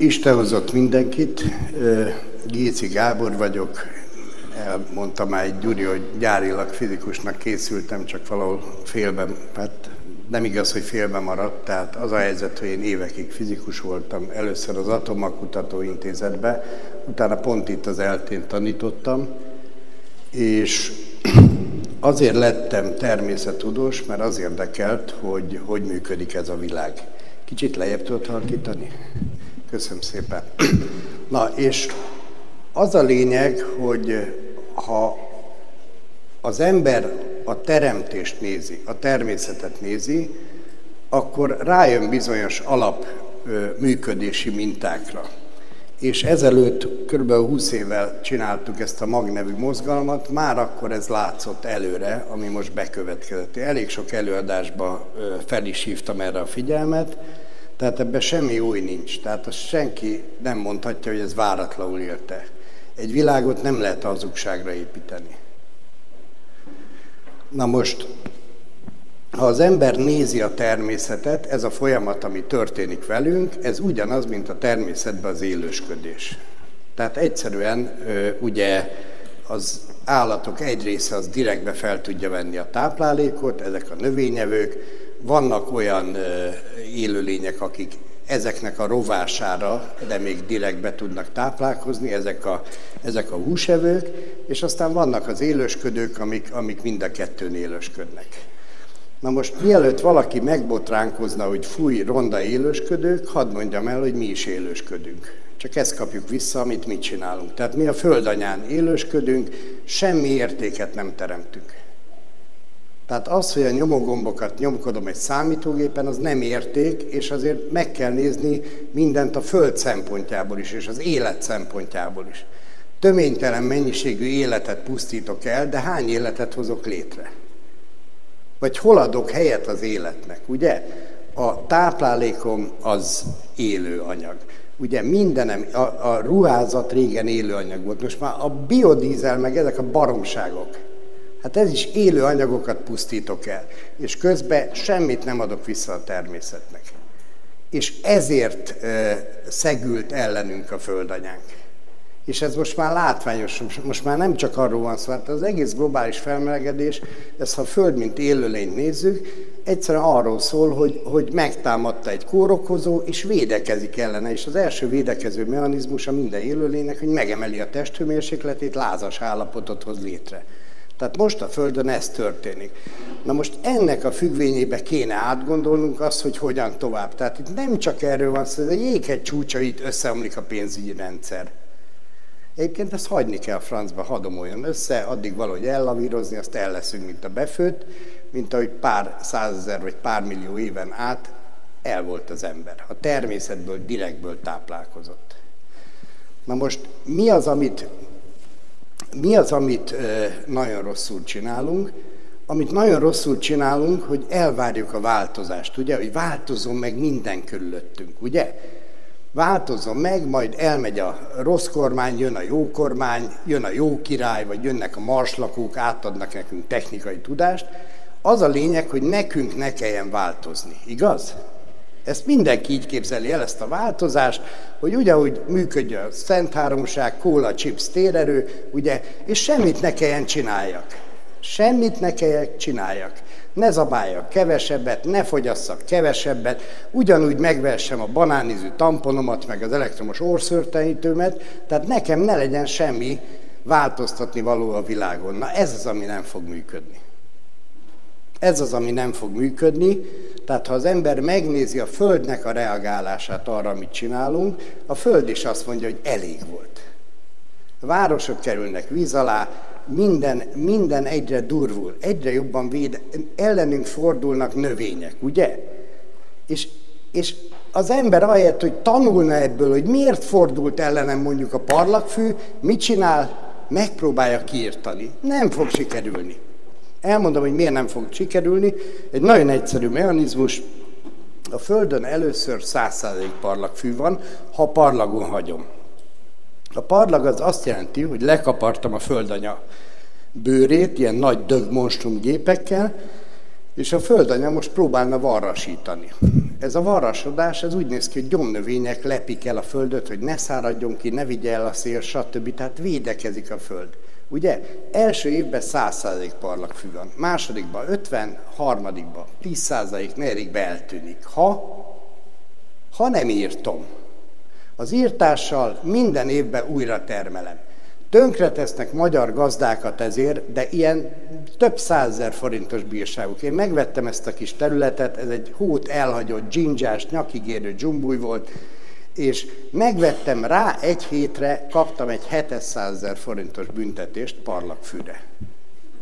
Isten hozott mindenkit, Gici Gábor vagyok, elmondtam már egy Gyuri, hogy gyárilag fizikusnak készültem, csak valahol félben, hát nem igaz, hogy félben maradt, tehát az a helyzet, hogy én évekig fizikus voltam, először az Atomag Kutatóintézetben, utána pont itt az eltén tanítottam, és azért lettem természettudós, mert az érdekelt, hogy működik ez a világ. Kicsit lejjebb tudod halkítani? Köszönöm szépen. Na, és az a lényeg, hogy ha az ember a teremtést nézi, a természetet nézi, akkor rájön bizonyos alapműködési mintákra. És ezelőtt kb. 20 évvel csináltuk ezt a MAG nevű mozgalmat, már akkor ez látszott előre, ami most bekövetkezett. Elég sok előadásban fel is hívtam erre a figyelmet, tehát ebben semmi új nincs, tehát azt senki nem mondhatja, hogy ez váratlanul érte. Egy világot nem lehet hazugságra építeni. Na most, ha az ember nézi a természetet, ez a folyamat, ami történik velünk, ez ugyanaz, mint a természetben az élősködés. Tehát egyszerűen ugye az állatok egy része az direktbe fel tudja venni a táplálékot, ezek a növényevők, vannak olyan élőlények, akik ezeknek a rovására, de még direktbe tudnak táplálkozni, ezek a húsevők, és aztán vannak az élősködők, amik mind a kettőn élősködnek. Na most mielőtt valaki megbotránkozna, hogy fúj, ronda élősködők, hadd mondjam el, hogy mi is élősködünk. Csak ezt kapjuk vissza, amit mi csinálunk. Tehát mi a földanyán élősködünk, semmi értéket nem teremtünk. Tehát az, hogy a nyomógombokat nyomkodom egy számítógépen, az nem érték, és azért meg kell nézni mindent a Föld szempontjából is, és az élet szempontjából is. Töménytelen mennyiségű életet pusztítok el, de hány életet hozok létre? Vagy hol adok helyet az életnek, ugye? A táplálékom az élő anyag. Ugye mindenem, a ruházat régen élő anyag volt, most már a biodízel meg ezek a baromságok. Hát ez is élő anyagokat pusztítok el, és közben semmit nem adok vissza a természetnek. És ezért szegült ellenünk a földanyánk. És ez most már látványos, most már nem csak arról van szó, hát az egész globális felmelegedés, ezt ha a Föld mint élőlényt nézzük, egyszerűen arról szól, hogy megtámadta egy kórokozó, és védekezik ellene, és az első védekező mechanizmus a minden élőlénynek, hogy megemeli a testhőmérsékletét, lázas állapotot hoz létre. Tehát most a Földön ez történik. Na most ennek a függvényébe kéne átgondolnunk azt, hogy hogyan tovább. Tehát itt nem csak erről van szó, hogy a jéghegy csúcsait összeomlik a pénzügyi rendszer. Egyébként ezt hagyni kell francba, hadomoljon össze, addig valahogy ellavírozni, azt el leszünk, mint a befőtt, mint ahogy pár százezer vagy pár millió éven át el volt az ember. A természetből, direktből táplálkozott. Na most mi az, amit nagyon rosszul csinálunk? Amit nagyon rosszul csinálunk, hogy elvárjuk a változást, ugye? Hogy változom meg minden körülöttünk, ugye? Változom meg, majd elmegy a rossz kormány, jön a jó király, vagy jönnek a marslakók, átadnak nekünk technikai tudást. Az a lényeg, hogy nekünk ne kelljen változni, igaz? Ezt mindenki így képzeli el, ezt a változást, hogy ugyanúgy működjön a Szent Háromság, kóla, chips, térerő, ugye, és semmit ne kelljen csináljak. Semmit ne kelljen csináljak. Ne zabáljak kevesebbet, ne fogyasszak kevesebbet, ugyanúgy megvessem a banánizű tamponomat, meg az elektromos orrszőrtenítőmet, tehát nekem ne legyen semmi változtatni való a világon. Na ez az, ami nem fog működni. Ez az, ami nem fog működni, tehát ha az ember megnézi a Földnek a reagálását arra, amit csinálunk, a Föld is azt mondja, hogy elég volt. A városok kerülnek víz alá, minden egyre durvul, egyre jobban véd, ellenünk fordulnak növények, ugye? És az ember ahelyett, hogy tanulna ebből, hogy miért fordult ellenem mondjuk a parlagfű, mit csinál? Megpróbálja kiirtani. Nem fog sikerülni. Elmondom, hogy miért nem fog sikerülni. Egy nagyon egyszerű mechanizmus. A Földön először 100% parlagfű van, ha parlagon hagyom. A parlag az azt jelenti, hogy lekapartam a földanya bőrét, ilyen nagy dög monstrum gépekkel, és a földanya most próbálna varrasítani. Ez a varrasodás, ez úgy néz ki, hogy gyomnövények lepik el a földöt, hogy ne száradjon ki, ne vigye el a szél, stb. Tehát védekezik a föld. Ugye? Első évben 100% parlagfű van, másodikban 50, harmadikban 10%, negyedikben eltűnik. Ha nem írtom. Az írtással minden évben újra termelem. Tönkretesznek magyar gazdákat ezért, de ilyen több 100 000 forintos bírságuk. Én megvettem ezt a kis területet, ez egy hót elhagyott, dzsindzsás, nyakigérő dzsumbúj volt, és megvettem rá egy hétre, kaptam egy 700 000 forintos büntetést parlagfüre.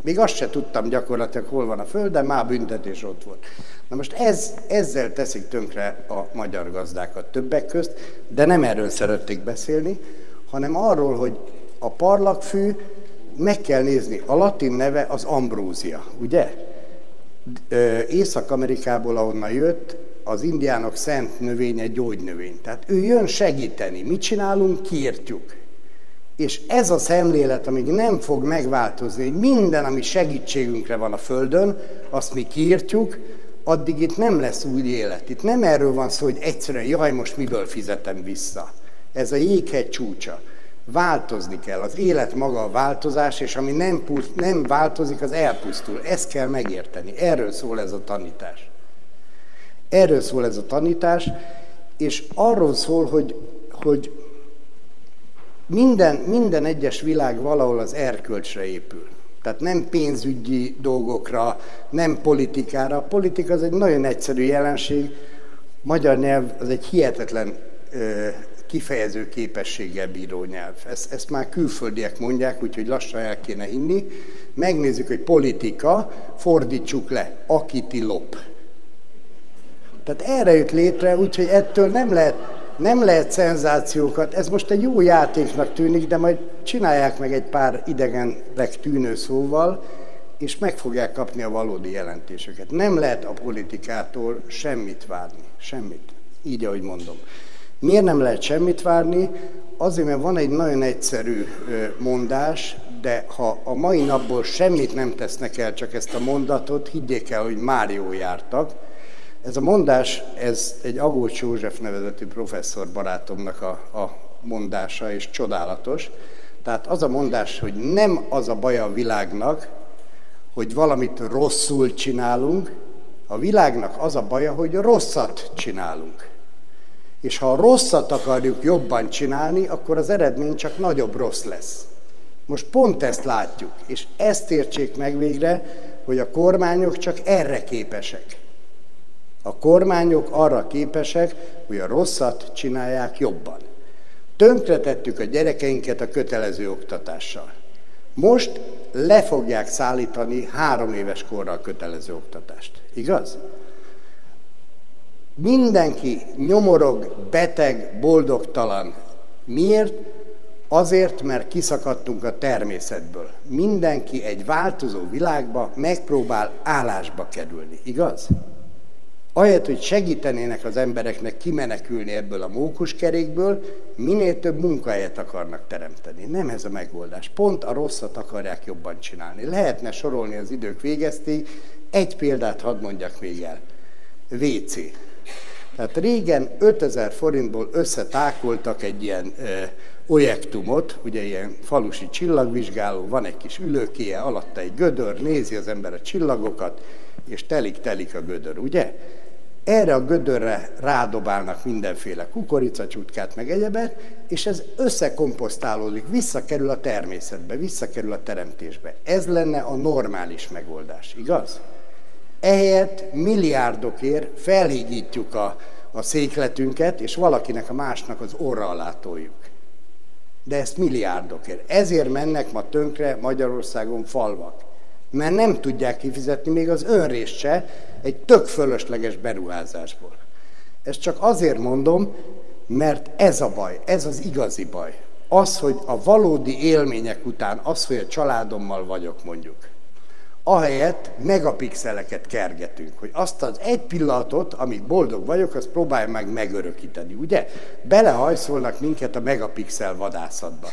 Még azt se tudtam gyakorlatilag, hol van a földem, már büntetés ott volt. Na most ezzel teszik tönkre a magyar gazdákat többek közt, de nem erről szerették beszélni, hanem arról, hogy a parlagfű, meg kell nézni, a latin neve az Ambrosia, ugye? Észak-Amerikából, ahonnan jött, az indiánok szent növénye, gyógynövény. Tehát ő jön segíteni. Mit csinálunk? Kiírtjuk. És ez a szemlélet, amíg nem fog megváltozni, hogy minden, ami segítségünkre van a Földön, azt mi kiírtjuk, addig itt nem lesz új élet. Itt nem erről van szó, hogy egyszerűen, jaj, most miből fizetem vissza. Ez a jéghegy csúcsa. Változni kell. Az élet maga a változás, és ami nem változik, az elpusztul. Ezt kell megérteni. Erről szól ez a tanítás. Erről szól ez a tanítás, és arról szól, hogy minden egyes világ valahol az erkölcsre épül. Tehát nem pénzügyi dolgokra, nem politikára. A politika az egy nagyon egyszerű jelenség. Magyar nyelv az egy hihetetlen kifejező képességgel bíró nyelv. Ezt már külföldiek mondják, úgyhogy lassan el kéne hinni. Megnézzük, hogy politika, fordítsuk le, akiti lop. Tehát erre jött létre, úgyhogy ettől nem lehet szenzációkat. Ez most egy jó játéknak tűnik, de majd csinálják meg egy pár idegennek tűnő szóval, és meg fogják kapni a valódi jelentéseket. Nem lehet a politikától semmit várni. Semmit. Így, ahogy mondom. Miért nem lehet semmit várni? Azért, mert van egy nagyon egyszerű mondás, de ha a mai napból semmit nem tesznek el, csak ezt a mondatot, higgyék el, hogy már jól jártak. Ez a mondás, ez egy Agulcs József nevezetű professzor barátomnak a mondása, és csodálatos. Tehát az a mondás, hogy nem az a baj a világnak, hogy valamit rosszul csinálunk, a világnak az a baja, hogy rosszat csinálunk. És ha a rosszat akarjuk jobban csinálni, akkor az eredmény csak nagyobb rossz lesz. Most pont ezt látjuk, és ezt értsék meg végre, hogy a kormányok csak erre képesek. A kormányok arra képesek, hogy a rosszat csinálják jobban. Tönkretettük a gyerekeinket a kötelező oktatással. Most le fogják szállítani 3 éves korra a kötelező oktatást. Igaz? Mindenki nyomorog, beteg, boldogtalan. Miért? Azért, mert kiszakadtunk a természetből. Mindenki egy változó világba megpróbál állásba kerülni. Igaz? Ahelyett, hogy segítenének az embereknek kimenekülni ebből a mókuskerékből, minél több munkahelyet akarnak teremteni. Nem ez a megoldás. Pont a rosszat akarják jobban csinálni. Lehetne sorolni az idők végeztéig. Egy példát hadd mondjak még el. WC. Tehát régen 5000 forintból összetákoltak egy ilyen objektumot, ugye ilyen falusi csillagvizsgáló, van egy kis ülőkéje, alatta egy gödör, nézi az ember a csillagokat, és telik-telik a gödör, ugye? Erre a gödörre rádobálnak mindenféle kukoricacsutkát, meg egyebet, és ez összekomposztálódik, visszakerül a természetbe, visszakerül a teremtésbe. Ez lenne a normális megoldás, igaz? Ehelyett milliárdokért felhígítjuk a székletünket, és valakinek a másnak az orra alá toljuk. De ezt milliárdokért. Ezért mennek ma tönkre Magyarországon falvak. Mert nem tudják kifizetni még az önrészt se egy tök fölösleges beruházásból. Ezt csak azért mondom, mert ez a baj, ez az igazi baj. Az, hogy a valódi élmények után, az, hogy a családommal vagyok mondjuk. Ahelyett megapixeleket kergetünk, hogy azt az egy pillanatot, amíg boldog vagyok, azt próbálja meg megörökíteni, ugye? Belehajszolnak minket a megapixel vadászatba.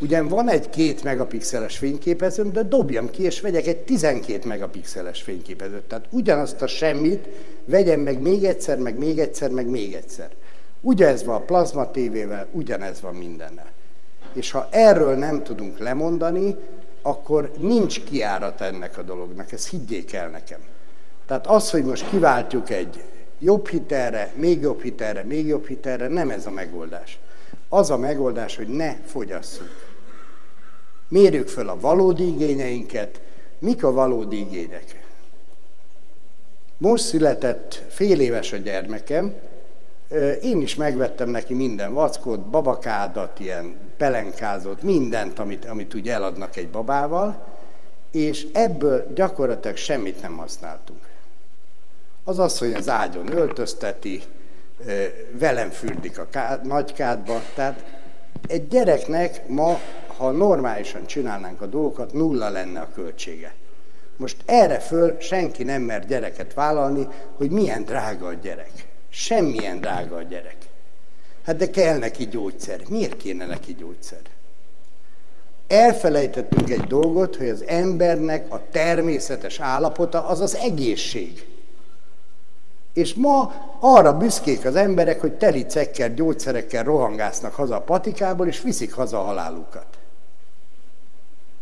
Ugyan van egy 2 megapixeles fényképezőm, de dobjam ki és vegyek egy 12 megapixeles fényképezőt. Tehát ugyanazt a semmit vegyem meg még egyszer, meg még egyszer, meg még egyszer. Ugyanez van a plazma tévével, ugyanez van mindennel. És ha erről nem tudunk lemondani, akkor nincs kiárat ennek a dolognak, ezt higgyék el nekem. Tehát az, hogy most kiváltjuk egy jobb hitelre, még jobb hitelre, még jobb hitelre, nem ez a megoldás. Az a megoldás, hogy ne fogyasszunk. Mérjük föl a valódi igényeinket. Mik a valódi igények? Most született fél éves a gyermekem, én is megvettem neki minden vackot, babakádat, ilyen pelenkázót, mindent, amit úgy eladnak egy babával, és ebből gyakorlatilag semmit nem használtunk. Az az, hogy az ágyon öltözteti, velem fürdik a nagykádba, tehát egy gyereknek ma, ha normálisan csinálnánk a dolgokat, nulla lenne a költsége. Most erre föl senki nem mer gyereket vállalni, hogy milyen drága a gyerek. Semmilyen drága a gyerek. Hát de kell neki gyógyszer. Miért kéne neki gyógyszer? Elfelejtettünk egy dolgot, hogy az embernek a természetes állapota az az egészség. És ma arra büszkék az emberek, hogy telicekkel, gyógyszerekkel rohangásznak haza a patikából, és viszik haza a halálukat.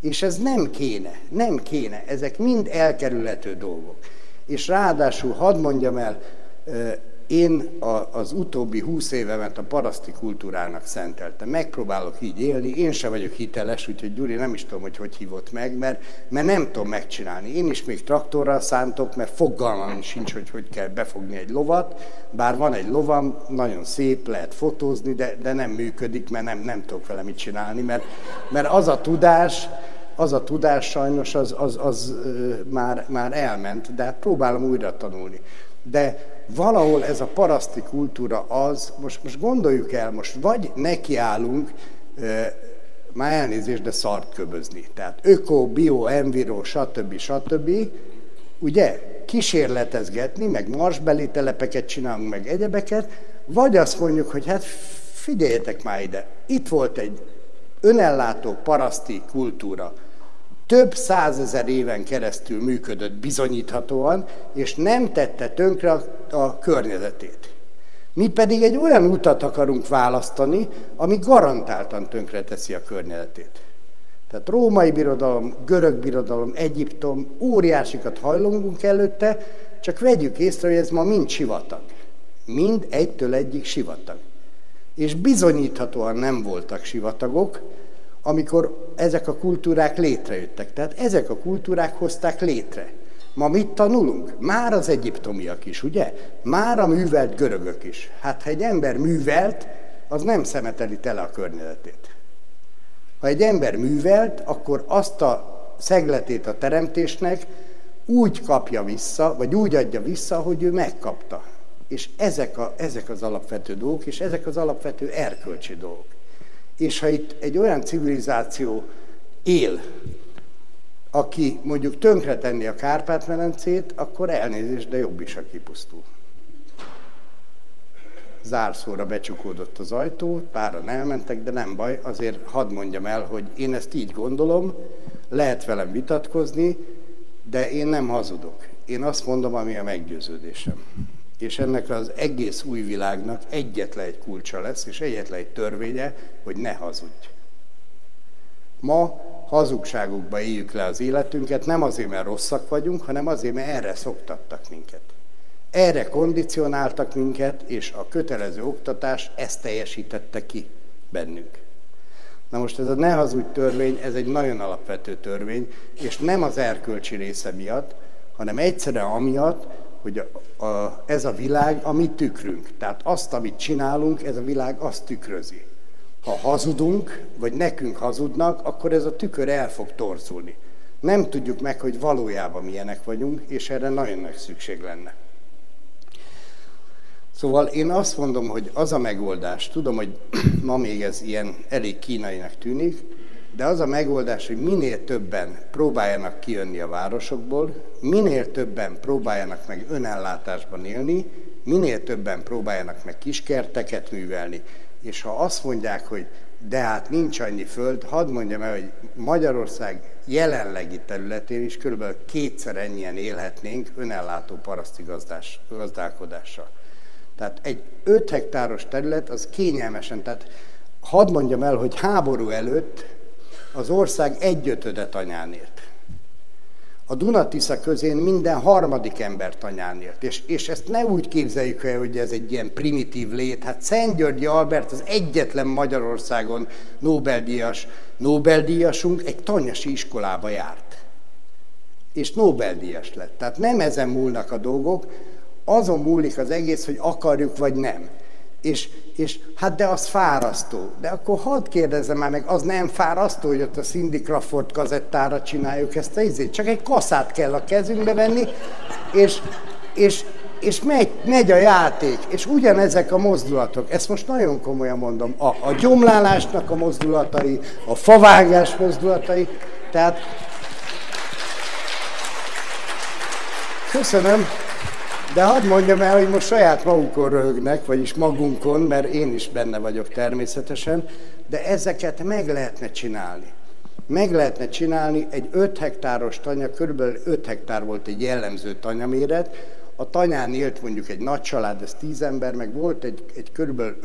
És ez nem kéne, nem kéne. Ezek mind elkerülhető dolgok. És ráadásul, hadd mondjam el, én az utóbbi 20 évemet a paraszti kultúrának szenteltem. Megpróbálok így élni, én sem vagyok hiteles, úgyhogy Gyuri nem is tudom, hogy hívott meg, mert nem tudom megcsinálni. Én is még traktorral szántok, mert fogalmam sincs, hogy kell befogni egy lovat, bár van egy lovam, nagyon szép, lehet fotózni, de nem működik, mert nem tudok vele mit csinálni, mert az a tudás sajnos az már elment, de próbálom újra tanulni. De valahol ez a paraszti kultúra az, most gondoljuk el, most vagy nekiállunk, már elnézést, de szart köbözni. Tehát öko, bio, enviro, stb. Ugye? Kísérletezgetni, meg marsbeli telepeket csinálunk, meg egyebeket, vagy azt mondjuk, hogy hát figyeljetek már ide, itt volt egy önellátó paraszti kultúra. Több 100 000 éven keresztül működött bizonyíthatóan, és nem tette tönkre a környezetét. Mi pedig egy olyan utat akarunk választani, ami garantáltan tönkre teszi a környezetét. Tehát Római Birodalom, Görög Birodalom, Egyiptom, óriásikat hajlongunk előtte, csak vegyük észre, hogy ez ma mind sivatag. Mind egytől egyik sivatag. És bizonyíthatóan nem voltak sivatagok, amikor ezek a kultúrák létrejöttek. Tehát ezek a kultúrák hozták létre. Ma mit tanulunk? Már az egyiptomiak is, ugye? Már a művelt görögök is. Hát ha egy ember művelt, az nem szemeteli tele a környezetét. Ha egy ember művelt, akkor azt a szegletét a teremtésnek úgy kapja vissza, vagy úgy adja vissza, hogy ő megkapta. És ezek az alapvető dolgok, és ezek az alapvető erkölcsi dolgok. És ha itt egy olyan civilizáció él, aki mondjuk tönkretenni a Kárpát-medencét, akkor elnézést, de jobb is, ha kipusztul. Zárszóra becsukódott az ajtó, páran elmentek, de nem baj, azért hadd mondjam el, hogy én ezt így gondolom, lehet velem vitatkozni, de én nem hazudok. Én azt mondom, ami a meggyőződésem. És ennek az egész új világnak egyetlen egy kulcsa lesz, és egyetlen egy törvénye, hogy ne hazudj. Ma hazugságokba éljük le az életünket, nem azért, mert rosszak vagyunk, hanem azért, mert erre szoktattak minket. Erre kondicionáltak minket, és a kötelező oktatás ezt teljesítette ki bennünk. Na most ez a ne hazudj törvény, ez egy nagyon alapvető törvény, és nem az erkölcsi része miatt, hanem egyszerűen amiatt, hogy ez a világ a mi tükrünk. Tehát azt, amit csinálunk, ez a világ azt tükrözi. Ha hazudunk, vagy nekünk hazudnak, akkor ez a tükör el fog torzulni. Nem tudjuk meg, hogy valójában milyenek vagyunk, és erre nagyon nagy szükség lenne. Szóval én azt mondom, hogy az a megoldás, tudom, hogy ma még ez ilyen elég kínainak tűnik, de az a megoldás, hogy minél többen próbáljanak kijönni a városokból, minél többen próbáljanak meg önellátásban élni, minél többen próbáljanak meg kiskerteket művelni. És ha azt mondják, hogy de hát nincs annyi föld, hadd mondjam el, hogy Magyarország jelenlegi területén is kb. Kétszer ennyien élhetnénk önellátó paraszti gazdálkodással. Tehát egy 5 hektáros terület az kényelmesen, tehát hadd mondjam el, hogy háború előtt az ország 1/5 tanyán élt. A Dunatisza közén minden harmadik ember tanyán élt. És ezt ne úgy képzeljük el, hogy ez egy ilyen primitív lét. Hát Szent György Albert az egyetlen Magyarországon Nobel-díjasunk egy tanyasi iskolába járt. És Nobel-díjas lett. Tehát nem ezen múlnak a dolgok, azon múlik az egész, hogy akarjuk vagy nem. És hát de az fárasztó. De akkor hadd kérdezzem már meg, az nem fárasztó, hogy ott a Cindy Crawford kazettára csináljuk ezt a izét? Csak egy kaszát kell a kezünkbe venni, és megy a játék. És ugyanezek a mozdulatok, ezt most nagyon komolyan mondom, a gyomlálásnak a mozdulatai, a favágás mozdulatai, tehát... Köszönöm. De hadd mondjam el, hogy most saját magukon röhögnek, vagyis magunkon, mert én is benne vagyok természetesen, de ezeket meg lehetne csinálni. Meg lehetne csinálni egy 5 hektáros tanya, körülbelül 5 hektár volt egy jellemző tanyaméret, a tanyán élt mondjuk egy nagy család, ez 10 ember, meg volt egy körülbelül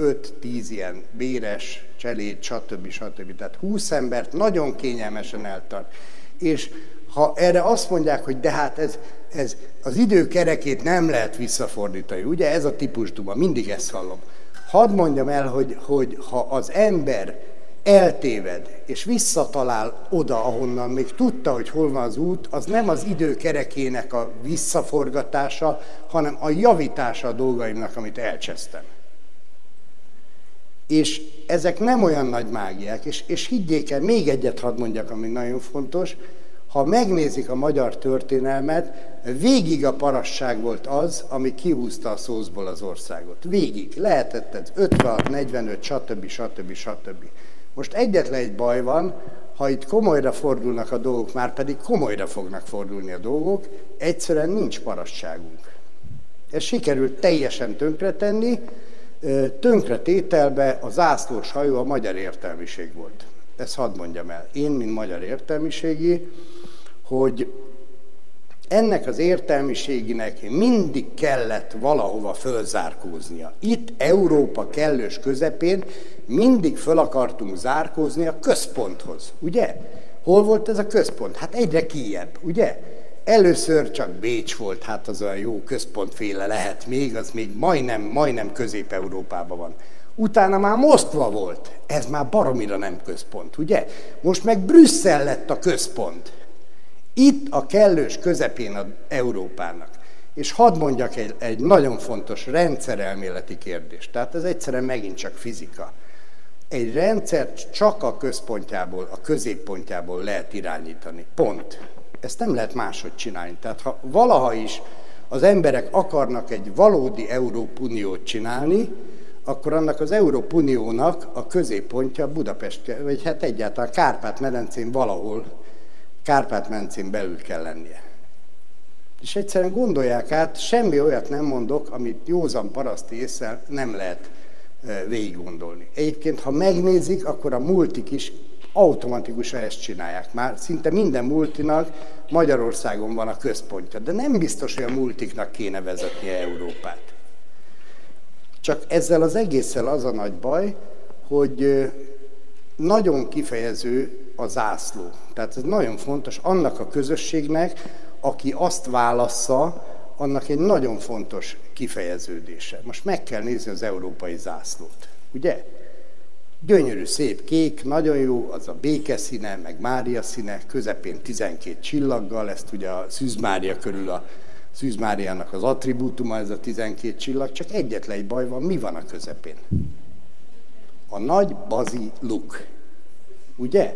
5-10 ilyen béres, cseléd, stb. Stb. Tehát 20 embert nagyon kényelmesen eltart. És ha erre azt mondják, hogy de hát ez az idő kerekét nem lehet visszafordítani, ugye ez a típusduma, mindig ezt hallom. Hadd mondjam el, hogy ha az ember eltéved és visszatalál oda, ahonnan még tudta, hogy hol van az út, az nem az idő kerekének a visszaforgatása, hanem a javítása a dolgaimnak, amit elcsesztem. És ezek nem olyan nagy mágiák, és higgyék el, még egyet hadd mondjak, ami nagyon fontos, ha megnézik a magyar történelmet, végig a parasság volt az, ami kihúzta a szózból az országot. Végig. Lehetett ez 56, 45, stb. Stb. Stb. Most egyetlen egy baj van, ha itt komolyra fordulnak a dolgok, már pedig komolyra fognak fordulni a dolgok, egyszerűen nincs parasságunk. Ez sikerült teljesen tönkretenni, tönkretételbe a zászlós hajó a magyar értelmiség volt. Ezt hadd mondjam el. Én, mint magyar értelmiségi, hogy ennek az értelmiséginek mindig kellett valahova fölzárkóznia. Itt Európa kellős közepén mindig föl akartunk zárkózni a központhoz, ugye? Hol volt ez a központ? Hát egyre kijebb, ugye? Először csak Bécs volt, hát az olyan jó központféle lehet még, az még majdnem Közép-Európában van. Utána már Moszkva volt, ez már baromira nem központ, ugye? Most meg Brüsszel lett a központ. Itt a kellős közepén az Európának. És hadd mondjak egy nagyon fontos rendszerelméleti kérdést. Tehát ez egyszerűen megint csak fizika. Egy rendszert csak a központjából, a középpontjából lehet irányítani. Pont. Ezt nem lehet máshogy csinálni. Tehát ha valaha is az emberek akarnak egy valódi Európa-uniót csinálni, akkor annak az Európa Uniónak a középpontja Budapest, vagy hát egyáltalán Kárpát-medencén valahol, Kárpát-medencén belül kell lennie. És egyszerűen gondolják át, semmi olyat nem mondok, amit józan paraszti ésszel nem lehet végig gondolni. Egyébként, ha megnézik, akkor a multik is automatikusan ezt csinálják már. Szinte minden multinak Magyarországon van a központja, de nem biztos, hogy a multiknak kéne vezetnie Európát. Csak ezzel az egésszel az a nagy baj, hogy nagyon kifejező a zászló. Tehát ez nagyon fontos, annak a közösségnek, aki azt válassza, annak egy nagyon fontos kifejeződése. Most meg kell nézni az európai zászlót, ugye? Gyönyörű, szép kék, nagyon jó, az a béke színe, meg Mária színe, közepén 12 csillaggal, ezt ugye a Szűz Mária körül a Szűz Máriának az attribútuma, ez a 12 csillag, csak egyetlen egy baj van, mi van a közepén? A nagy bazi luk, ugye?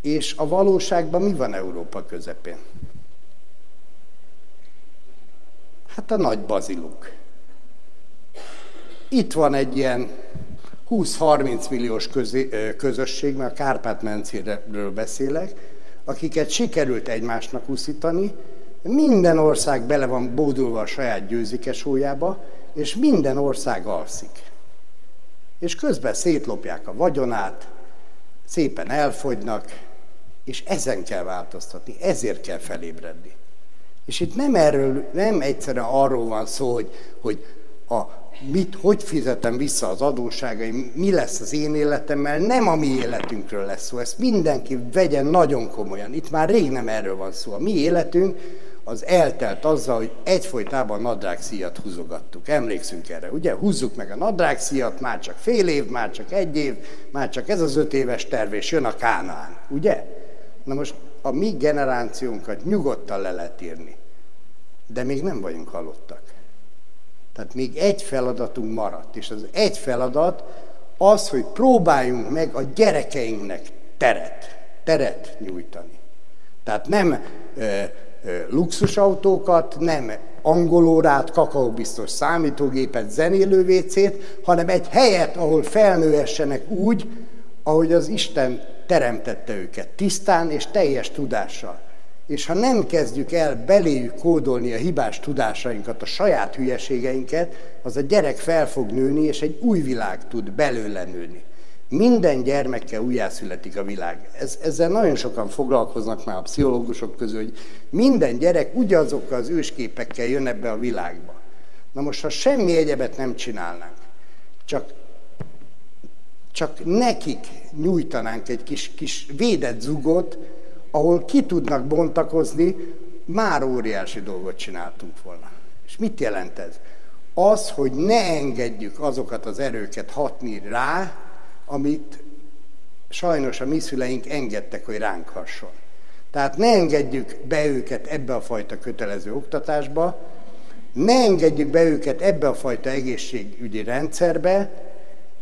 És a valóságban mi van Európa közepén? Hát a nagy bazi luk. Itt van egy ilyen 20-30 milliós közösség, mert a Kárpát-medencéről beszélek, akiket sikerült egymásnak uszítani, minden ország bele van bódulva a saját győzikesójába, és minden ország alszik. És közben szétlopják a vagyonát, szépen elfogynak, és ezen kell változtatni, ezért kell felébredni. És itt nem egyszerűen arról van szó, hogy hogy fizetem vissza az adósságaim, mi lesz az én életemmel, nem a mi életünkről lesz szó. Ezt mindenki vegyen nagyon komolyan. Itt már rég nem erről van szó. A mi életünk az eltelt azzal, hogy egyfolytában a nadrágszíjat húzogattuk. Emlékszünk erre, ugye? Húzzuk meg a nadrágszíjat, már csak fél év, már csak egy év, már csak ez az 5 éves terv, és jön a Kánaán, ugye? Na most a mi generációnkat nyugodtan le lehet írni, de még nem vagyunk halottak. Tehát még egy feladatunk maradt, és az egy feladat az, hogy próbáljunk meg a gyerekeinknek teret nyújtani. Tehát nem luxusautókat, nem angolórát, kakaobiztos számítógépet, zenélő vécét, hanem egy helyet, ahol felnőhessenek úgy, ahogy az Isten teremtette őket, tisztán és teljes tudással. És ha nem kezdjük el beléjük kódolni a hibás tudásainkat, a saját hülyeségeinket, az a gyerek fel fog nőni, és egy új világ tud belőle nőni. Minden gyermekkel újjászületik a világ. Ezzel nagyon sokan foglalkoznak már a pszichológusok közül, hogy minden gyerek ugyanazokkal az ősképekkel jön ebbe a világba. Na most, ha semmi egyebet nem csinálnánk, csak nekik nyújtanánk egy kis védett zugot, ahol ki tudnak bontakozni, már óriási dolgot csináltunk volna. És mit jelent ez? Az, hogy ne engedjük azokat az erőket hatni rá, amit sajnos a mi szüleink engedtek, hogy ránk hasson. Tehát ne engedjük be őket ebbe a fajta kötelező oktatásba, ne engedjük be őket ebbe a fajta egészségügyi rendszerbe,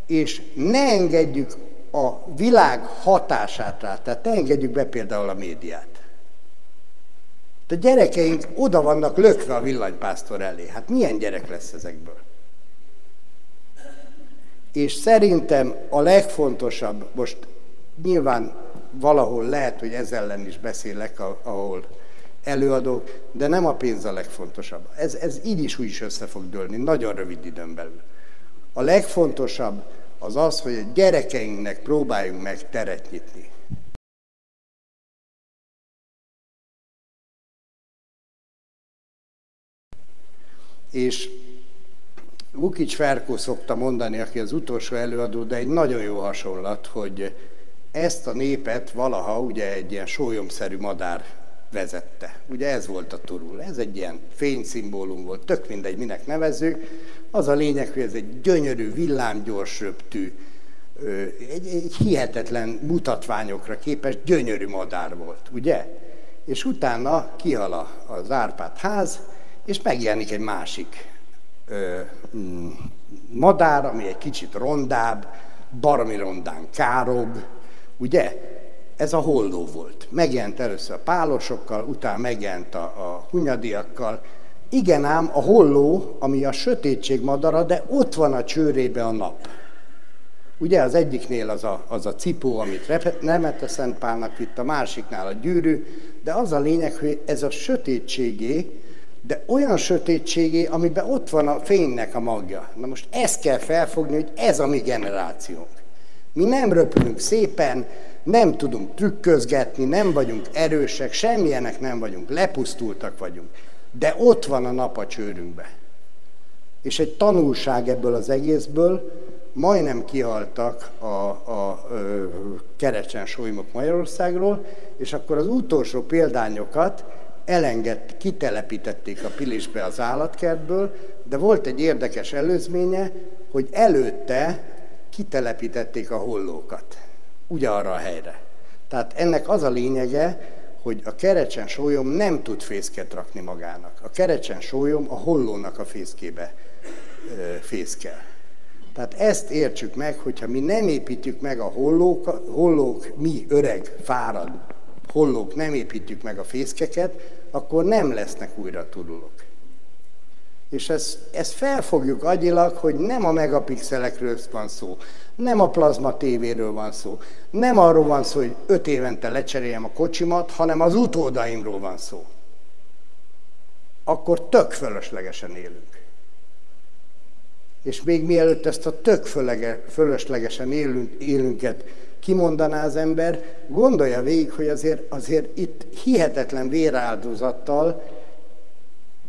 és ne engedjük a világ hatását rá, tehát ne engedjük be például a médiát. A gyerekeink oda vannak lökve a villanypásztor elé. Hát milyen gyerek lesz ezekből? És szerintem a legfontosabb, most nyilván valahol lehet, hogy ez ellen is beszélek, ahol előadok, de nem a pénz a legfontosabb. Ez így is úgy is össze fog dőlni, nagyon rövid időn belül. A legfontosabb az az, hogy a gyerekeinknek próbáljunk meg teret nyitni. És Vukics Ferkó szokta mondani, aki az utolsó előadó, de egy nagyon jó hasonlat, hogy ezt a népet valaha ugye egy ilyen sólyomszerű madár vezette. Ugye ez volt a turul, ez egy ilyen fényszimbólum volt, tök mindegy, minek nevezzük. Az a lényeg, hogy ez egy gyönyörű, villámgyors röptű, egy hihetetlen mutatványokra képes, gyönyörű madár volt, ugye? És utána kihal az Árpád ház, és megjelenik egy másik madár, ami egy kicsit rondább, baromi rondán károbb, ugye? Ez a holló volt. Megjelent először a pálosokkal, utána megjelent a hunyadiakkal. Igen ám, a holló, ami a sötétség madara, de ott van a csőrébe a nap. Ugye az egyiknél az a cipó, amit Nemeteszentpálnak vitt, a másiknál a gyűrű, de az a lényeg, hogy ez a sötétségé, de olyan sötétségé, amiben ott van a fénynek a magja. Na most ezt kell felfogni, hogy ez a mi generációnk. Mi nem röpülünk szépen, nem tudunk trükközgetni, nem vagyunk erősek, semmilyenek nem vagyunk, lepusztultak vagyunk. De ott van a nap a csőrünkbe. És egy tanulság ebből az egészből, majdnem kihaltak a kerecsensólymok Magyarországról, és akkor az utolsó példányokat kitelepítették a Pilisbe az állatkertből, de volt egy érdekes előzménye, hogy előtte kitelepítették a hollókat, ugyanarra a helyre. Tehát ennek az a lényege, hogy a kerecsensólyom nem tud fészket rakni magának. A kerecsensólyom a hollónak a fészkébe fészkel. Tehát ezt értsük meg, hogyha mi nem építjük meg a hollók, mi öreg, fárad hollók, nem építjük meg a fészkeket, akkor nem lesznek újra turulok. És ezt felfogjuk agyilag, hogy nem a megapixelekről van szó, nem a plazma tévéről van szó, nem arról van szó, hogy 5 évente lecseréljem a kocsimat, hanem az utódaimról van szó. Akkor tök fölöslegesen élünk. és még mielőtt ezt a tök fölöslegesen élünket kimondaná az ember, gondolja végig, hogy azért itt hihetetlen véráldozattal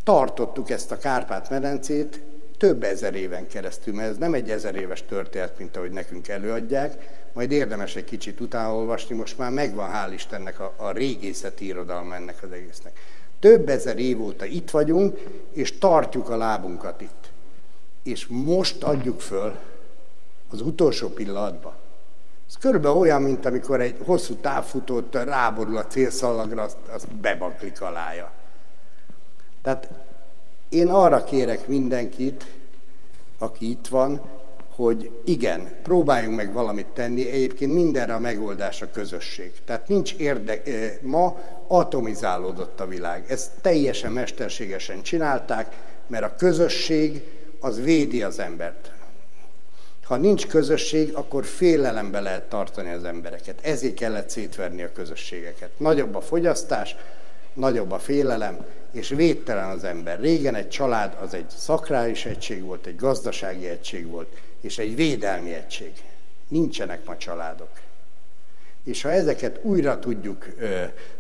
tartottuk ezt a Kárpát-medencét több ezer éven keresztül, mert ez nem egy 1000 éves történet, mint ahogy nekünk előadják, majd érdemes egy kicsit utánolvasni, most már megvan, hál' Istennek, a régészeti irodalma ennek az egésznek. Több ezer év óta itt vagyunk, és tartjuk a lábunkat itt. És most adjuk föl az utolsó pillanatban. Ez körülbelül olyan, mint amikor egy hosszú távfutót ráborul a célszallagra, azt bebaklik a lája. Tehát én arra kérek mindenkit, aki itt van, hogy igen, próbáljunk meg valamit tenni, egyébként mindenre a megoldás a közösség. Tehát nincs érdek, ma atomizálódott a világ. Ezt teljesen mesterségesen csinálták, mert a közösség az védi az embert. Ha nincs közösség, akkor félelembe lehet tartani az embereket. Ezért kellett szétverni a közösségeket. Nagyobb a fogyasztás, nagyobb a félelem, és védtelen az ember. Régen egy család az egy szakrális egység volt, egy gazdasági egység volt, és egy védelmi egység. Nincsenek ma családok. És ha ezeket újra tudjuk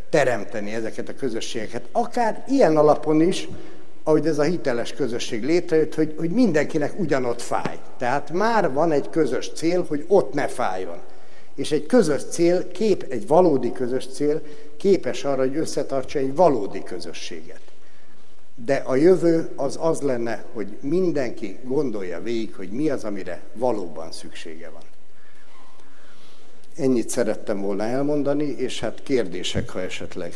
teremteni, ezeket a közösségeket, akár ilyen alapon is, ahogy ez a hiteles közösség létrejött, hogy mindenkinek ugyanott fáj. Tehát már van egy közös cél, hogy ott ne fájjon. És egy közös cél, egy valódi közös cél képes arra, hogy összetartsa egy valódi közösséget. De a jövő az lenne, hogy mindenki gondolja végig, hogy mi az, amire valóban szüksége van. Ennyit szerettem volna elmondani, és hát kérdések, ha esetleg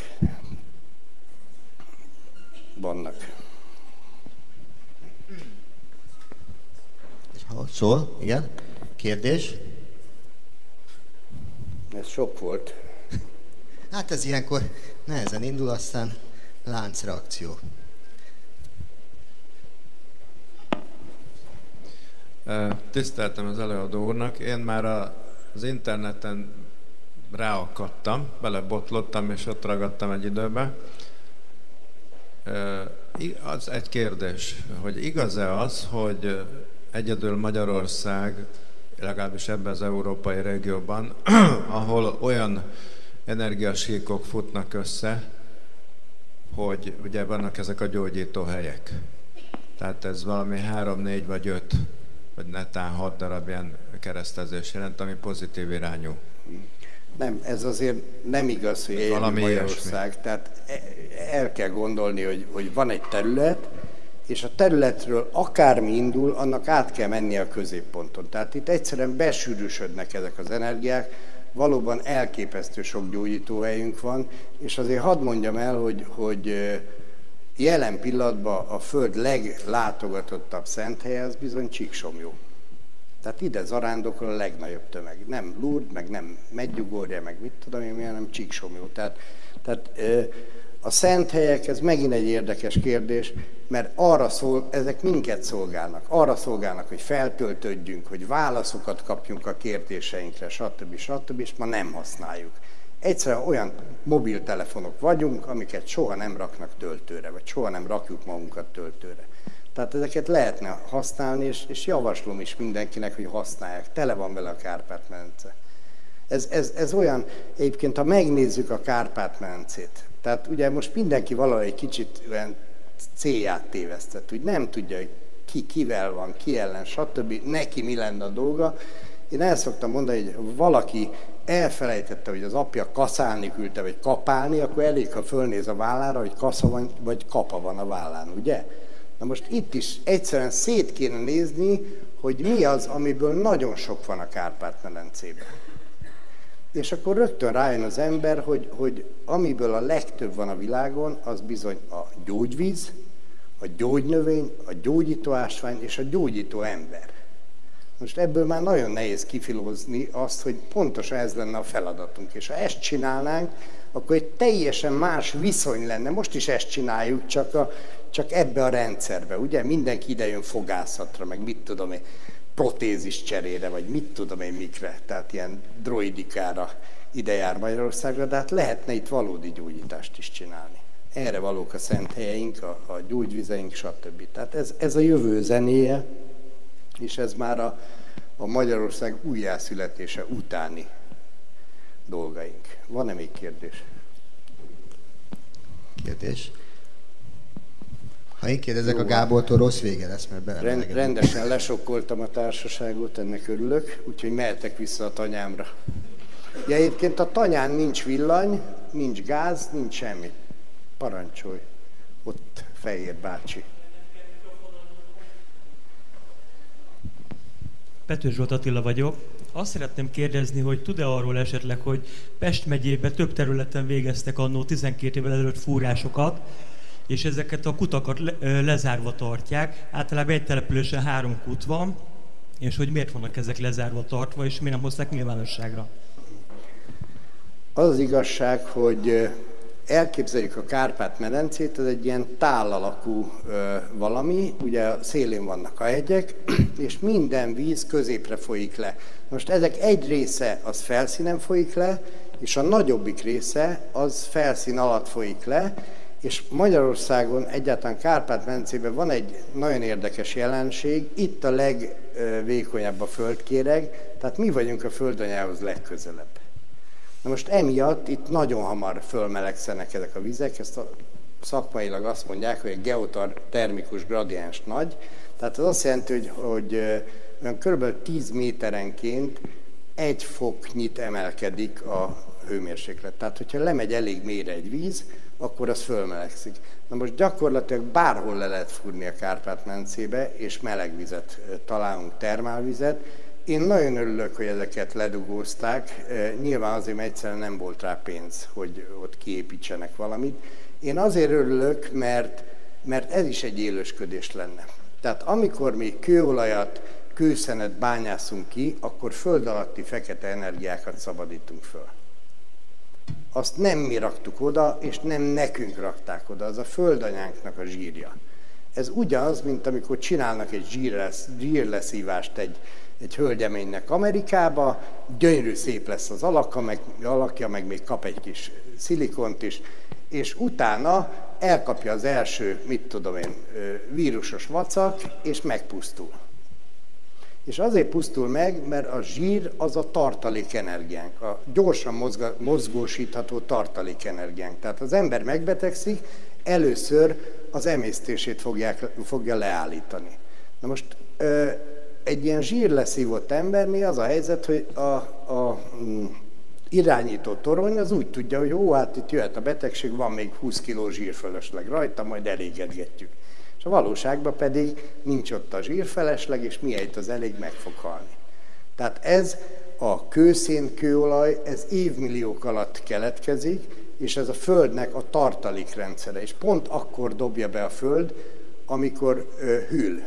vannak. Szól, igen. Kérdés? Ez sok volt. Hát ez ilyenkor nehezen indul, aztán láncreakció. Tiszteltem az előadó úrnak. Én már az interneten ráakadtam, belebotlottam, és ott ragadtam egy időben. Az egy kérdés, hogy igaz-e az, hogy egyedül Magyarország, legalábbis ebben az európai régióban, ahol olyan energiasíkok futnak össze, hogy ugye vannak ezek a gyógyítóhelyek. Tehát ez valami 3, 4 vagy 5, vagy netán 6 darab ilyen keresztezés jelent, ami pozitív irányú. Nem, ez azért nem igaz, hogy valami Magyarország. Ilyesmi. Tehát el kell gondolni, hogy van egy terület, és a területről akármi indul, annak át kell mennie a középponton. Tehát itt egyszerűen besűrűsödnek ezek az energiák, valóban elképesztő sok gyógyítóhelyünk van, és azért hadd mondjam el, hogy jelen pillanatban a Föld leglátogatottabb szenthelye az bizony Csíksomlyó. Tehát ide zarándokol a legnagyobb tömeg. Nem Lourdes, meg nem Medjugorje, meg mit tudom én, hanem Csíksomlyó. Tehát a szent helyek, ez megint egy érdekes kérdés, mert arra ezek minket szolgálnak. Arra szolgálnak, hogy feltöltődjünk, hogy válaszokat kapjunk a kérdéseinkre, stb. Stb. És ma nem használjuk. Egyszerűen olyan mobiltelefonok vagyunk, amiket soha nem raknak töltőre, vagy soha nem rakjuk magunkat töltőre. Tehát ezeket lehetne használni, és javaslom is mindenkinek, hogy használják. Tele van vele a Kárpát-medence. Ez olyan, egyébként ha megnézzük a Kárpát-medencét, tehát ugye most mindenki valahogy egy kicsit olyan célját tévesztett, hogy nem tudja, hogy ki kivel van, ki ellen, stb. Neki mi lenne a dolga. Én el szoktam mondani, hogy valaki elfelejtette, hogy az apja kaszálni küldte, vagy kapálni, akkor elég, ha fölnéz a vállára, hogy kasza van, vagy kapa van a vállán, ugye? Na most itt is egyszerűen szét kéne nézni, hogy mi az, amiből nagyon sok van a Kárpát-medencében. És akkor rögtön rájön az ember, hogy amiből a legtöbb van a világon, az bizony a gyógyvíz, a gyógynövény, a gyógyítóásvány és a gyógyító ember. Most ebből már nagyon nehéz kifilozni azt, hogy pontosan ez lenne a feladatunk. És ha ezt csinálnánk, akkor egy teljesen más viszony lenne. Most is ezt csináljuk, csak ebbe a rendszerbe. Ugye mindenki ide jön fogászatra, meg mit tudom én, protézis cserére, vagy mit tudom én mikre, tehát ilyen droidikára ide jár Magyarországra, de hát lehetne itt valódi gyógyítást is csinálni. Erre valók a szent helyeink, a gyógyvizeink, stb. Tehát ez a jövő zenéje, és ez már a Magyarország újjászületése utáni dolgaink. Van-e még kérdés? Kérdés? Ha én kérdezek a Gábortól, rossz vége lesz, mert belemelegedem. Rendesen lesokkoltam a társaságot, ennek örülök, úgyhogy mehetek vissza a tanyámra. Ja, egyébként a tanyán nincs villany, nincs gáz, nincs semmi. Parancsolj, ott Fehér bácsi. Pető Zsolt Attila vagyok. Azt szeretném kérdezni, hogy tud-e arról esetleg, hogy Pest megyében több területen végeztek annó 12 évvel ezelőtt fúrásokat, és ezeket a kutakat lezárva tartják. Általában egy településen 3 kút van, és hogy miért vannak ezek lezárva tartva, és miért nem hozták nyilvánosságra? Az az igazság, hogy elképzeljük a Kárpát-medencét, ez egy ilyen tál alakú valami, ugye a szélén vannak a hegyek, és minden víz középre folyik le. Most ezek egy része az felszínen folyik le, és a nagyobbik része az felszín alatt folyik le, és Magyarországon, egyáltalán Kárpát-medencében van egy nagyon érdekes jelenség, itt a legvékonyabb a földkéreg, tehát mi vagyunk a földanyához legközelebb. Na most emiatt itt nagyon hamar fölmelegszenek ezek a vizek, ezt szakmailag azt mondják, hogy a geotermikus gradiens nagy, tehát az azt jelenti, hogy kb. 10 méterenként 1 foknyit emelkedik a hőmérséklet. Tehát, hogyha lemegy elég mélyre egy víz, akkor az fölmelegszik. Na most gyakorlatilag bárhol le lehet fúrni a Kárpát-medencébe, és meleg vizet találunk, termálvizet. Én nagyon örülök, hogy ezeket ledugózták, nyilván azért, mert egyszerűen nem volt rá pénz, hogy ott kiépítsenek valamit. Én azért örülök, mert ez is egy élősködés lenne. Tehát amikor mi kőolajat, kőszenet bányászunk ki, akkor föld alatti fekete energiákat szabadítunk föl. Azt nem mi raktuk oda, és nem nekünk rakták oda, az a földanyánknak a zsírja. Ez ugyanaz, mint amikor csinálnak egy zsírleszívást egy hölgyeménynek Amerikába, gyönyörű szép lesz az alakja, meg még kap egy kis szilikont is, és utána elkapja az első, mit tudom én, vírusos vacak, és megpusztul. És azért pusztul meg, mert a zsír az a tartalékenergiánk, a gyorsan mozgósítható tartalékenergiánk. Tehát az ember megbetegszik, először az emésztését fogja leállítani. Na most egy ilyen zsírleszívott embernél az a helyzet, hogy a irányító torony az úgy tudja, hogy ó, hát itt jöhet a betegség, van még 20 kg zsír fölösleg rajta, majd elégedgetjük. És a valóságban pedig nincs ott a zsírfelesleg, és mihelyt az elég, meg fog halni. Tehát ez a kőszén, kőolaj, ez évmilliók alatt keletkezik, és ez a Földnek a tartalékrendszere, és pont akkor dobja be a Föld, amikor hűl.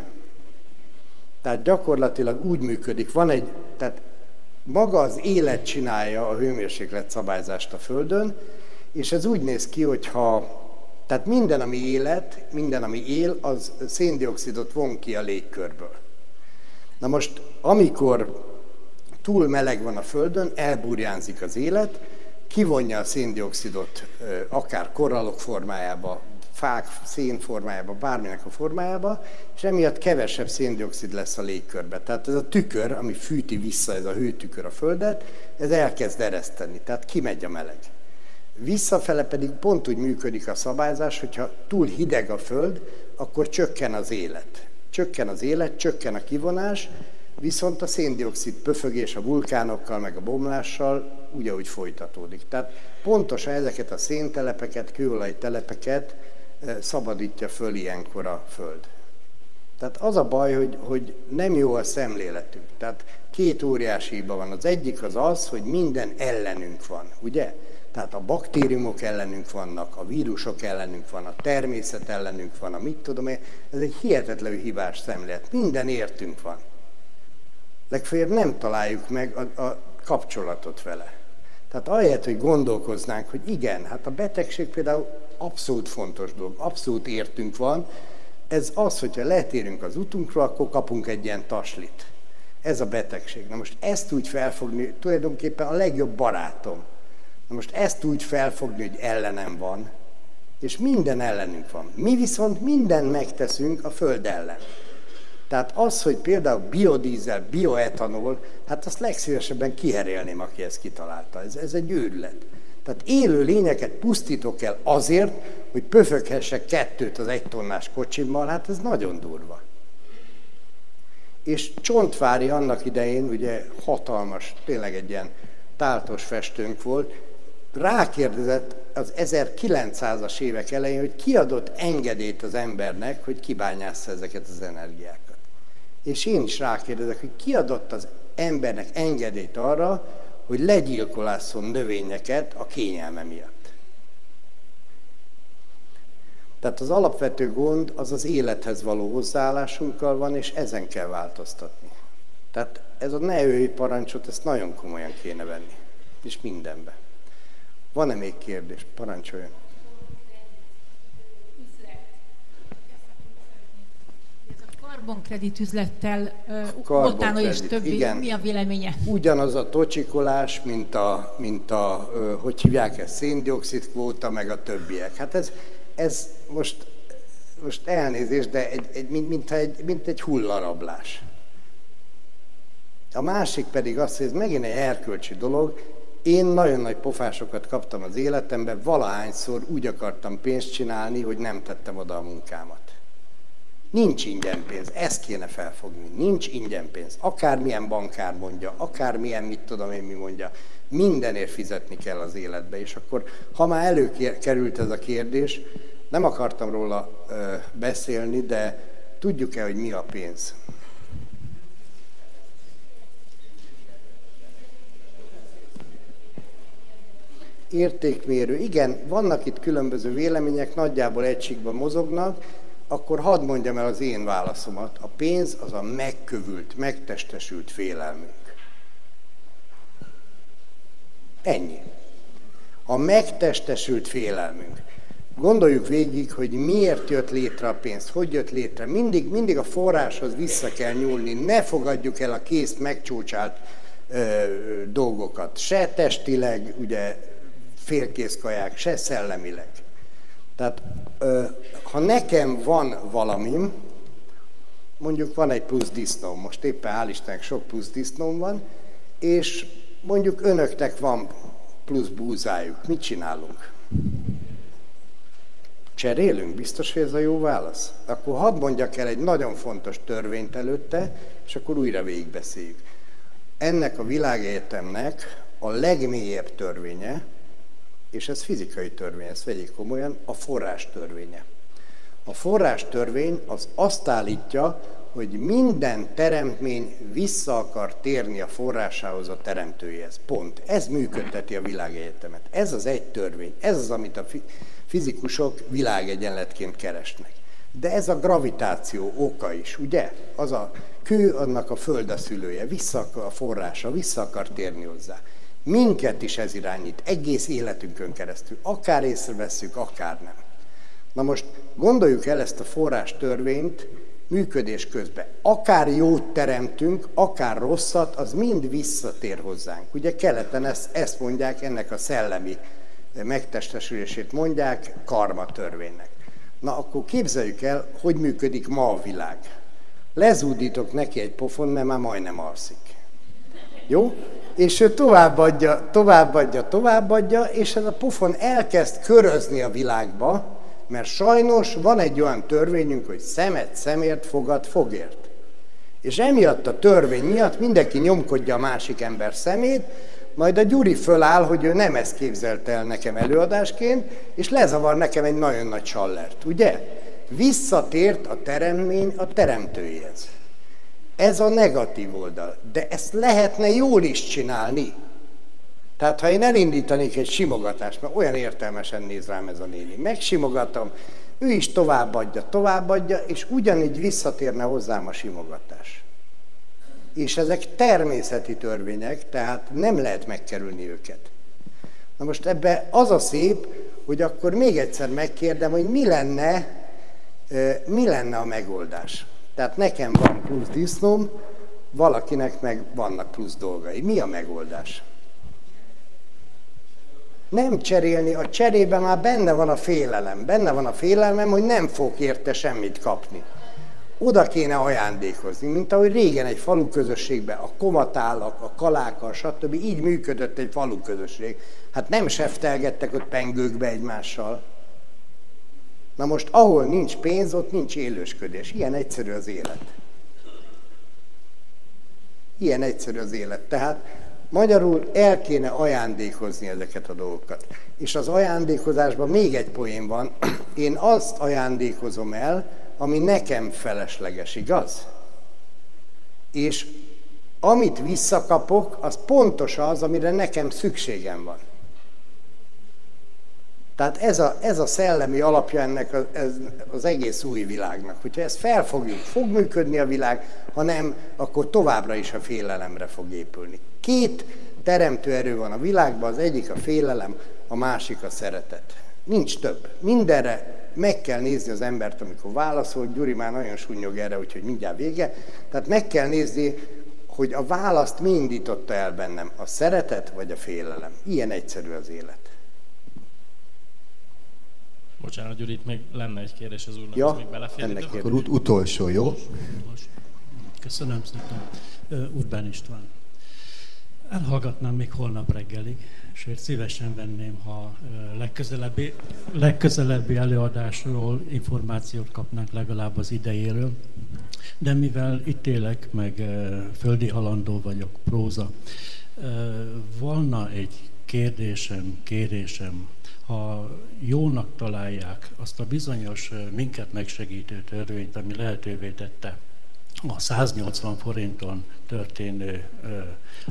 Tehát gyakorlatilag úgy működik, tehát maga az élet csinálja a hőmérséklet szabályzást a Földön, és ez úgy néz ki, hogyha tehát minden, ami élet, minden, ami él, az széndioxidot von ki a légkörből. Na most, amikor túl meleg van a Földön, elburjánzik az élet, kivonja a széndioxidot akár korallok formájába, fák szén formájába, bárminek a formájába, és emiatt kevesebb széndioxid lesz a légkörbe. Tehát ez a tükör, ami fűti vissza, ez a hőtükör a Földet, ez elkezd ereszteni, tehát kimegy a meleg. Visszafele pedig pont úgy működik a szabályzás, hogyha túl hideg a Föld, akkor csökken az élet. Csökken az élet, csökken a kivonás, viszont a széndioxid pöfögés a vulkánokkal, meg a bomlással ugyanúgy folytatódik. Tehát pontosan ezeket a széntelepeket, kőolajtelepeket szabadítja föl ilyenkor a Föld. Tehát az a baj, hogy nem jó a szemléletünk. Tehát két óriási hiba van. Az egyik az, hogy minden ellenünk van, ugye? Tehát a baktériumok ellenünk vannak, a vírusok ellenünk van, a természet ellenünk van, a mit tudom én, ez egy hihetetlenül hibás szemlélet. Minden értünk van. Legfeljebb nem találjuk meg a kapcsolatot vele. Tehát ahelyett, hogy gondolkoznánk, hogy igen, hát a betegség például abszolút fontos dolog, abszolút értünk van, ez az, hogyha letérünk az utunkról, akkor kapunk egy ilyen taslit. Ez a betegség. Na most ezt úgy felfogni, tulajdonképpen a legjobb barátom. Na most ezt úgy felfogni, hogy ellenem van, és minden ellenünk van. Mi viszont mindent megteszünk a Föld ellen. Tehát az, hogy például biodízel, bioetanol, hát azt legszívesebben kiherélném, aki ezt kitalálta. Ez egy őrület. Tehát élő lényeket pusztítok el azért, hogy pöföghessek kettőt az 1 tonnás kocsimmal, hát ez nagyon durva. És Csontvári annak idején, ugye hatalmas, tényleg egy ilyen táltos festőnk volt, rákérdezett az 1900-as évek elején, hogy kiadott engedélyt az embernek, hogy kibányássza ezeket az energiákat. És én is rákérdezek, hogy kiadott az embernek engedélyt arra, hogy legyilkolásszon növényeket a kényelme miatt. Tehát az alapvető gond az az élethez való hozzáállásunkkal van, és ezen kell változtatni. Tehát ez a ne ölj parancsot, ezt nagyon komolyan kéne venni, és mindenben. Van-e még kérdés? Parancsoljon! Ez a karbonkredit üzlettel, utána és többi, igen. Mi a véleménye? Ugyanaz a tocsikolás, mint a hogy hívják ezt, széndioxid kvóta, meg a többiek. Hát ez most elnézés, de mint egy hullarablás. A másik pedig az, hogy ez megint egy erkölcsi dolog. Én nagyon nagy pofásokat kaptam az életemben, valahányszor úgy akartam pénzt csinálni, hogy nem tettem oda a munkámat. Nincs ingyen pénz, ezt kéne felfogni, nincs ingyen pénz. Akármilyen bankár mondja, akármilyen mit tudom én mi mondja, mindenért fizetni kell az életbe. És akkor, ha már előkerült ez a kérdés, nem akartam róla beszélni, de tudjuk-e, hogy mi a pénz? Értékmérő. Igen, vannak itt különböző vélemények, nagyjából egységben mozognak, akkor hadd mondjam el az én válaszomat. A pénz az a megkövült, megtestesült félelmünk. Ennyi. A megtestesült félelmünk. Gondoljuk végig, hogy miért jött létre a pénz, hogy jött létre. Mindig a forráshoz vissza kell nyúlni, ne fogadjuk el a kész megcsúcsált dolgokat. Se testileg, ugye, félkész kaják, se szellemileg. Tehát, ha nekem van valamim, mondjuk van egy plusz disznóm, most éppen hál' Istennek sok plusz disznóm van, és mondjuk önöknek van plusz búzájuk, mit csinálunk? Cserélünk? Biztos, hogy ez a jó válasz? Akkor hadd mondjak el egy nagyon fontos törvényt előtte, és akkor újra végigbeszéljük. Ennek a világegyetemnek a legmélyebb törvénye, és ez fizikai törvény, ezt vegyék komolyan, a forrás törvénye. A forrás törvény az azt állítja, hogy minden teremtmény vissza akar térni a forrásához, a teremtőjéhez. Pont. Ez működteti a világegyetemet. Ez az egy törvény. Ez az, amit a fizikusok világegyenletként keresnek. De ez a gravitáció oka is, ugye? Az a kő, annak a föld a szülője, a forrása, vissza akar térni hozzá. Minket is ez irányít, egész életünkön keresztül, akár észrevesszük, akár nem. Na most gondoljuk el ezt a forrás törvényt működés közben. Akár jót teremtünk, akár rosszat, az mind visszatér hozzánk. Ugye keleten ezt mondják, ennek a szellemi megtestesülését mondják karma törvénynek. Na akkor képzeljük el, hogy működik ma a világ. Lezúdítok neki egy pofon, mert már majdnem alszik. Jó? És ő továbbadja, és ez a pofon elkezd körözni a világba, mert sajnos van egy olyan törvényünk, hogy szemet szemért, fogad fogért. És emiatt a törvény miatt mindenki nyomkodja a másik ember szemét, majd a Gyuri föláll, hogy ő nem ezt képzelte el nekem előadásként, és lezavar nekem egy nagyon nagy sallert, ugye? Visszatért a teremtmény a teremtőjéhez. Ez a negatív oldal, de ezt lehetne jól is csinálni. Tehát ha én elindítanék egy simogatást, mert olyan értelmesen néz rám ez a néni, megsimogatom, ő is továbbadja, és ugyanígy visszatérne hozzám a simogatás. És ezek természeti törvények, tehát nem lehet megkerülni őket. Na most ebbe az a szép, hogy akkor még egyszer megkérdem, hogy mi lenne a megoldás. Tehát nekem van plusz disznóm, valakinek meg vannak plusz dolgai. Mi a megoldás? Nem cserélni, a cserében már benne van a félelem. Benne van a félelmem, hogy nem fog érte semmit kapni. oda kéne ajándékozni, mint ahogy régen egy falu közösségben a komatálak, a kalákkal, stb. Így működött egy falu közösség. Hát nem seftelgettek ott pengőkbe egymással. Na most, ahol nincs pénz, ott nincs élősködés. Ilyen egyszerű az élet. Ilyen egyszerű az élet. Tehát magyarul el kéne ajándékozni ezeket a dolgokat. És az ajándékozásban még egy poén van. Én azt ajándékozom el, ami nekem felesleges, igaz? És amit visszakapok, az pontos az, amire nekem szükségem van. Tehát ez a szellemi alapja ennek az egész új világnak. Hogyha ezt felfogjuk, fog működni a világ, ha nem, akkor továbbra is a félelemre fog épülni. Két teremtő erő van a világban, az egyik a félelem, a másik a szeretet. Nincs több. Mindenre meg kell nézni az embert, amikor válaszol. Gyuri már nagyon sunnyog erre, úgyhogy mindjárt vége. Tehát meg kell nézni, hogy a választ mi indította el bennem. A szeretet vagy a félelem. Ilyen egyszerű az élet. Bocsánat, Gyuri, itt még lenne egy kérdés az úrnak, ja, még belefér. Akkor utolsó, jó? Utolsó. Köszönöm szépen. Urbán István. Elhallgatnám még holnap reggelig, és szívesen venném, ha legközelebbi előadásról információt kapnánk legalább az idejéről. De mivel itt élek, meg földi halandó vagyok, próza, volna egy kérdésem, kérésem, ha jónak találják azt a bizonyos minket megsegítő törvényt, ami lehetővé tette a 180 forinton történő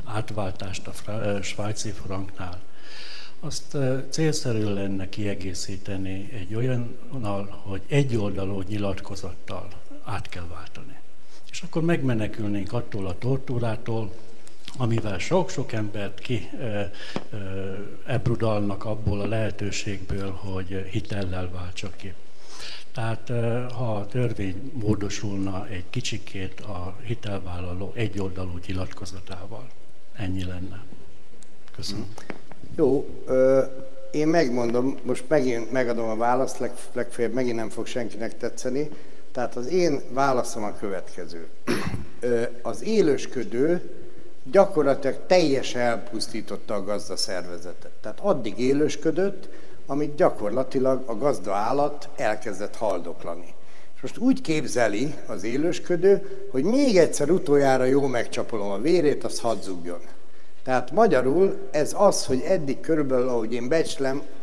átváltást a svájci franknál. Azt célszerű lenne kiegészíteni egy olyannal, hogy egyoldalú nyilatkozattal át kell váltani. És akkor megmenekülnénk attól a tortúrától, amivel sok-sok embert ebrudalnak abból a lehetőségből, hogy hitellel váltsak ki. Tehát ha a törvény módosulna egy kicsikét a hitelvállaló egyoldalú nyilatkozatával, ennyi lenne. Köszönöm. Jó, én megmondom, most megint megadom a választ, legfeljebb megint nem fog senkinek tetszeni. Tehát az én válaszom a következő. Az élősködő gyakorlatilag teljesen elpusztította a gazdaszervezetet. Tehát addig élősködött, amit gyakorlatilag a gazda állat elkezdett haldoklani. És most úgy képzeli az élősködő, hogy még egyszer utoljára jó megcsapolom a vérét, azt hadd zúgjon. Tehát magyarul ez az, hogy eddig körülbelül, ahogy én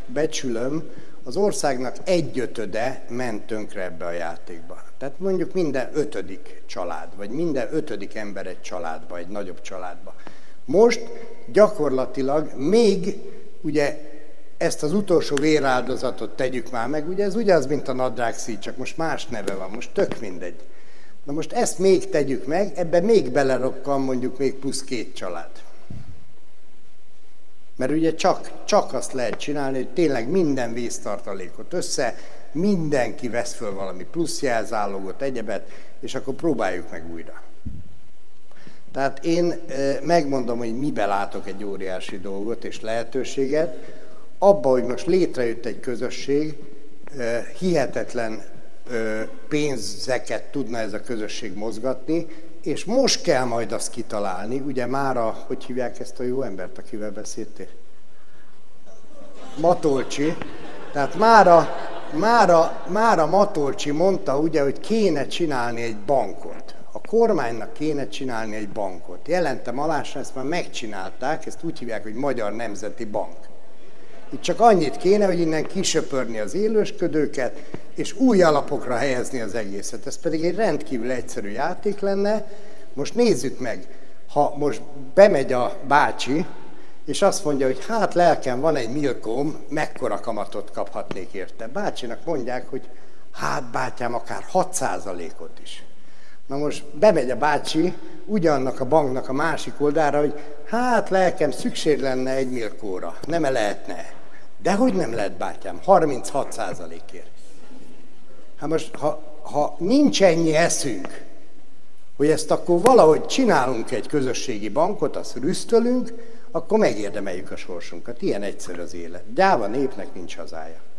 becsülöm, az országnak 1/5 ment tönkre ebbe a játékba. Tehát mondjuk minden 5. család, vagy minden 5. ember egy családba, egy nagyobb családba. Most gyakorlatilag még ugye ezt az utolsó véráldozatot tegyük már meg, ugye ez ugyanaz, mint a nadrágszíj, csak most más neve van, most tök mindegy. Na most ezt még tegyük meg, ebbe még belerokkan mondjuk még plusz 2 család. Mert ugye csak azt lehet csinálni, hogy tényleg minden víztartalékot össze, mindenki vesz föl valami plusz jelzálogot, egyebet, és akkor próbáljuk meg újra. Tehát én megmondom, hogy miben látok egy óriási dolgot és lehetőséget, abban, hogy most létrejött egy közösség, hihetetlen pénzeket tudna ez a közösség mozgatni, és most kell majd azt kitalálni, ugye már a, hogy hívják ezt a jó embert, akivel beszéltél? Matolcsi. Tehát már a Matolcsi mondta, ugye, hogy kéne csinálni egy bankot. A kormánynak kéne csinálni egy bankot. Jelentem alásra, ezt már megcsinálták, ezt úgy hívják, hogy Magyar Nemzeti Bank. Itt csak annyit kéne, hogy innen kisöpörni az élősködőket, és új alapokra helyezni az egészet. Ez pedig egy rendkívül egyszerű játék lenne. Most nézzük meg, ha most bemegy a bácsi, és azt mondja, hogy hát lelkem van egy milkóm, mekkora kamatot kaphatnék érte. Bácsinak mondják, hogy hát bátyám, akár 6%-ot is. Na most bemegy a bácsi ugyanannak a banknak a másik oldalára, hogy hát lelkem, szükség lenne egy milkóra, nem lehetne. De hogy nem lehet, bátyám, 36%-ért. Hát most, ha nincs ennyi eszünk, hogy ezt akkor valahogy csinálunk egy közösségi bankot, azt rüsztölünk, akkor megérdemeljük a sorsunkat. Ilyen egyszerű az élet. Gyáva népnek nincs hazája.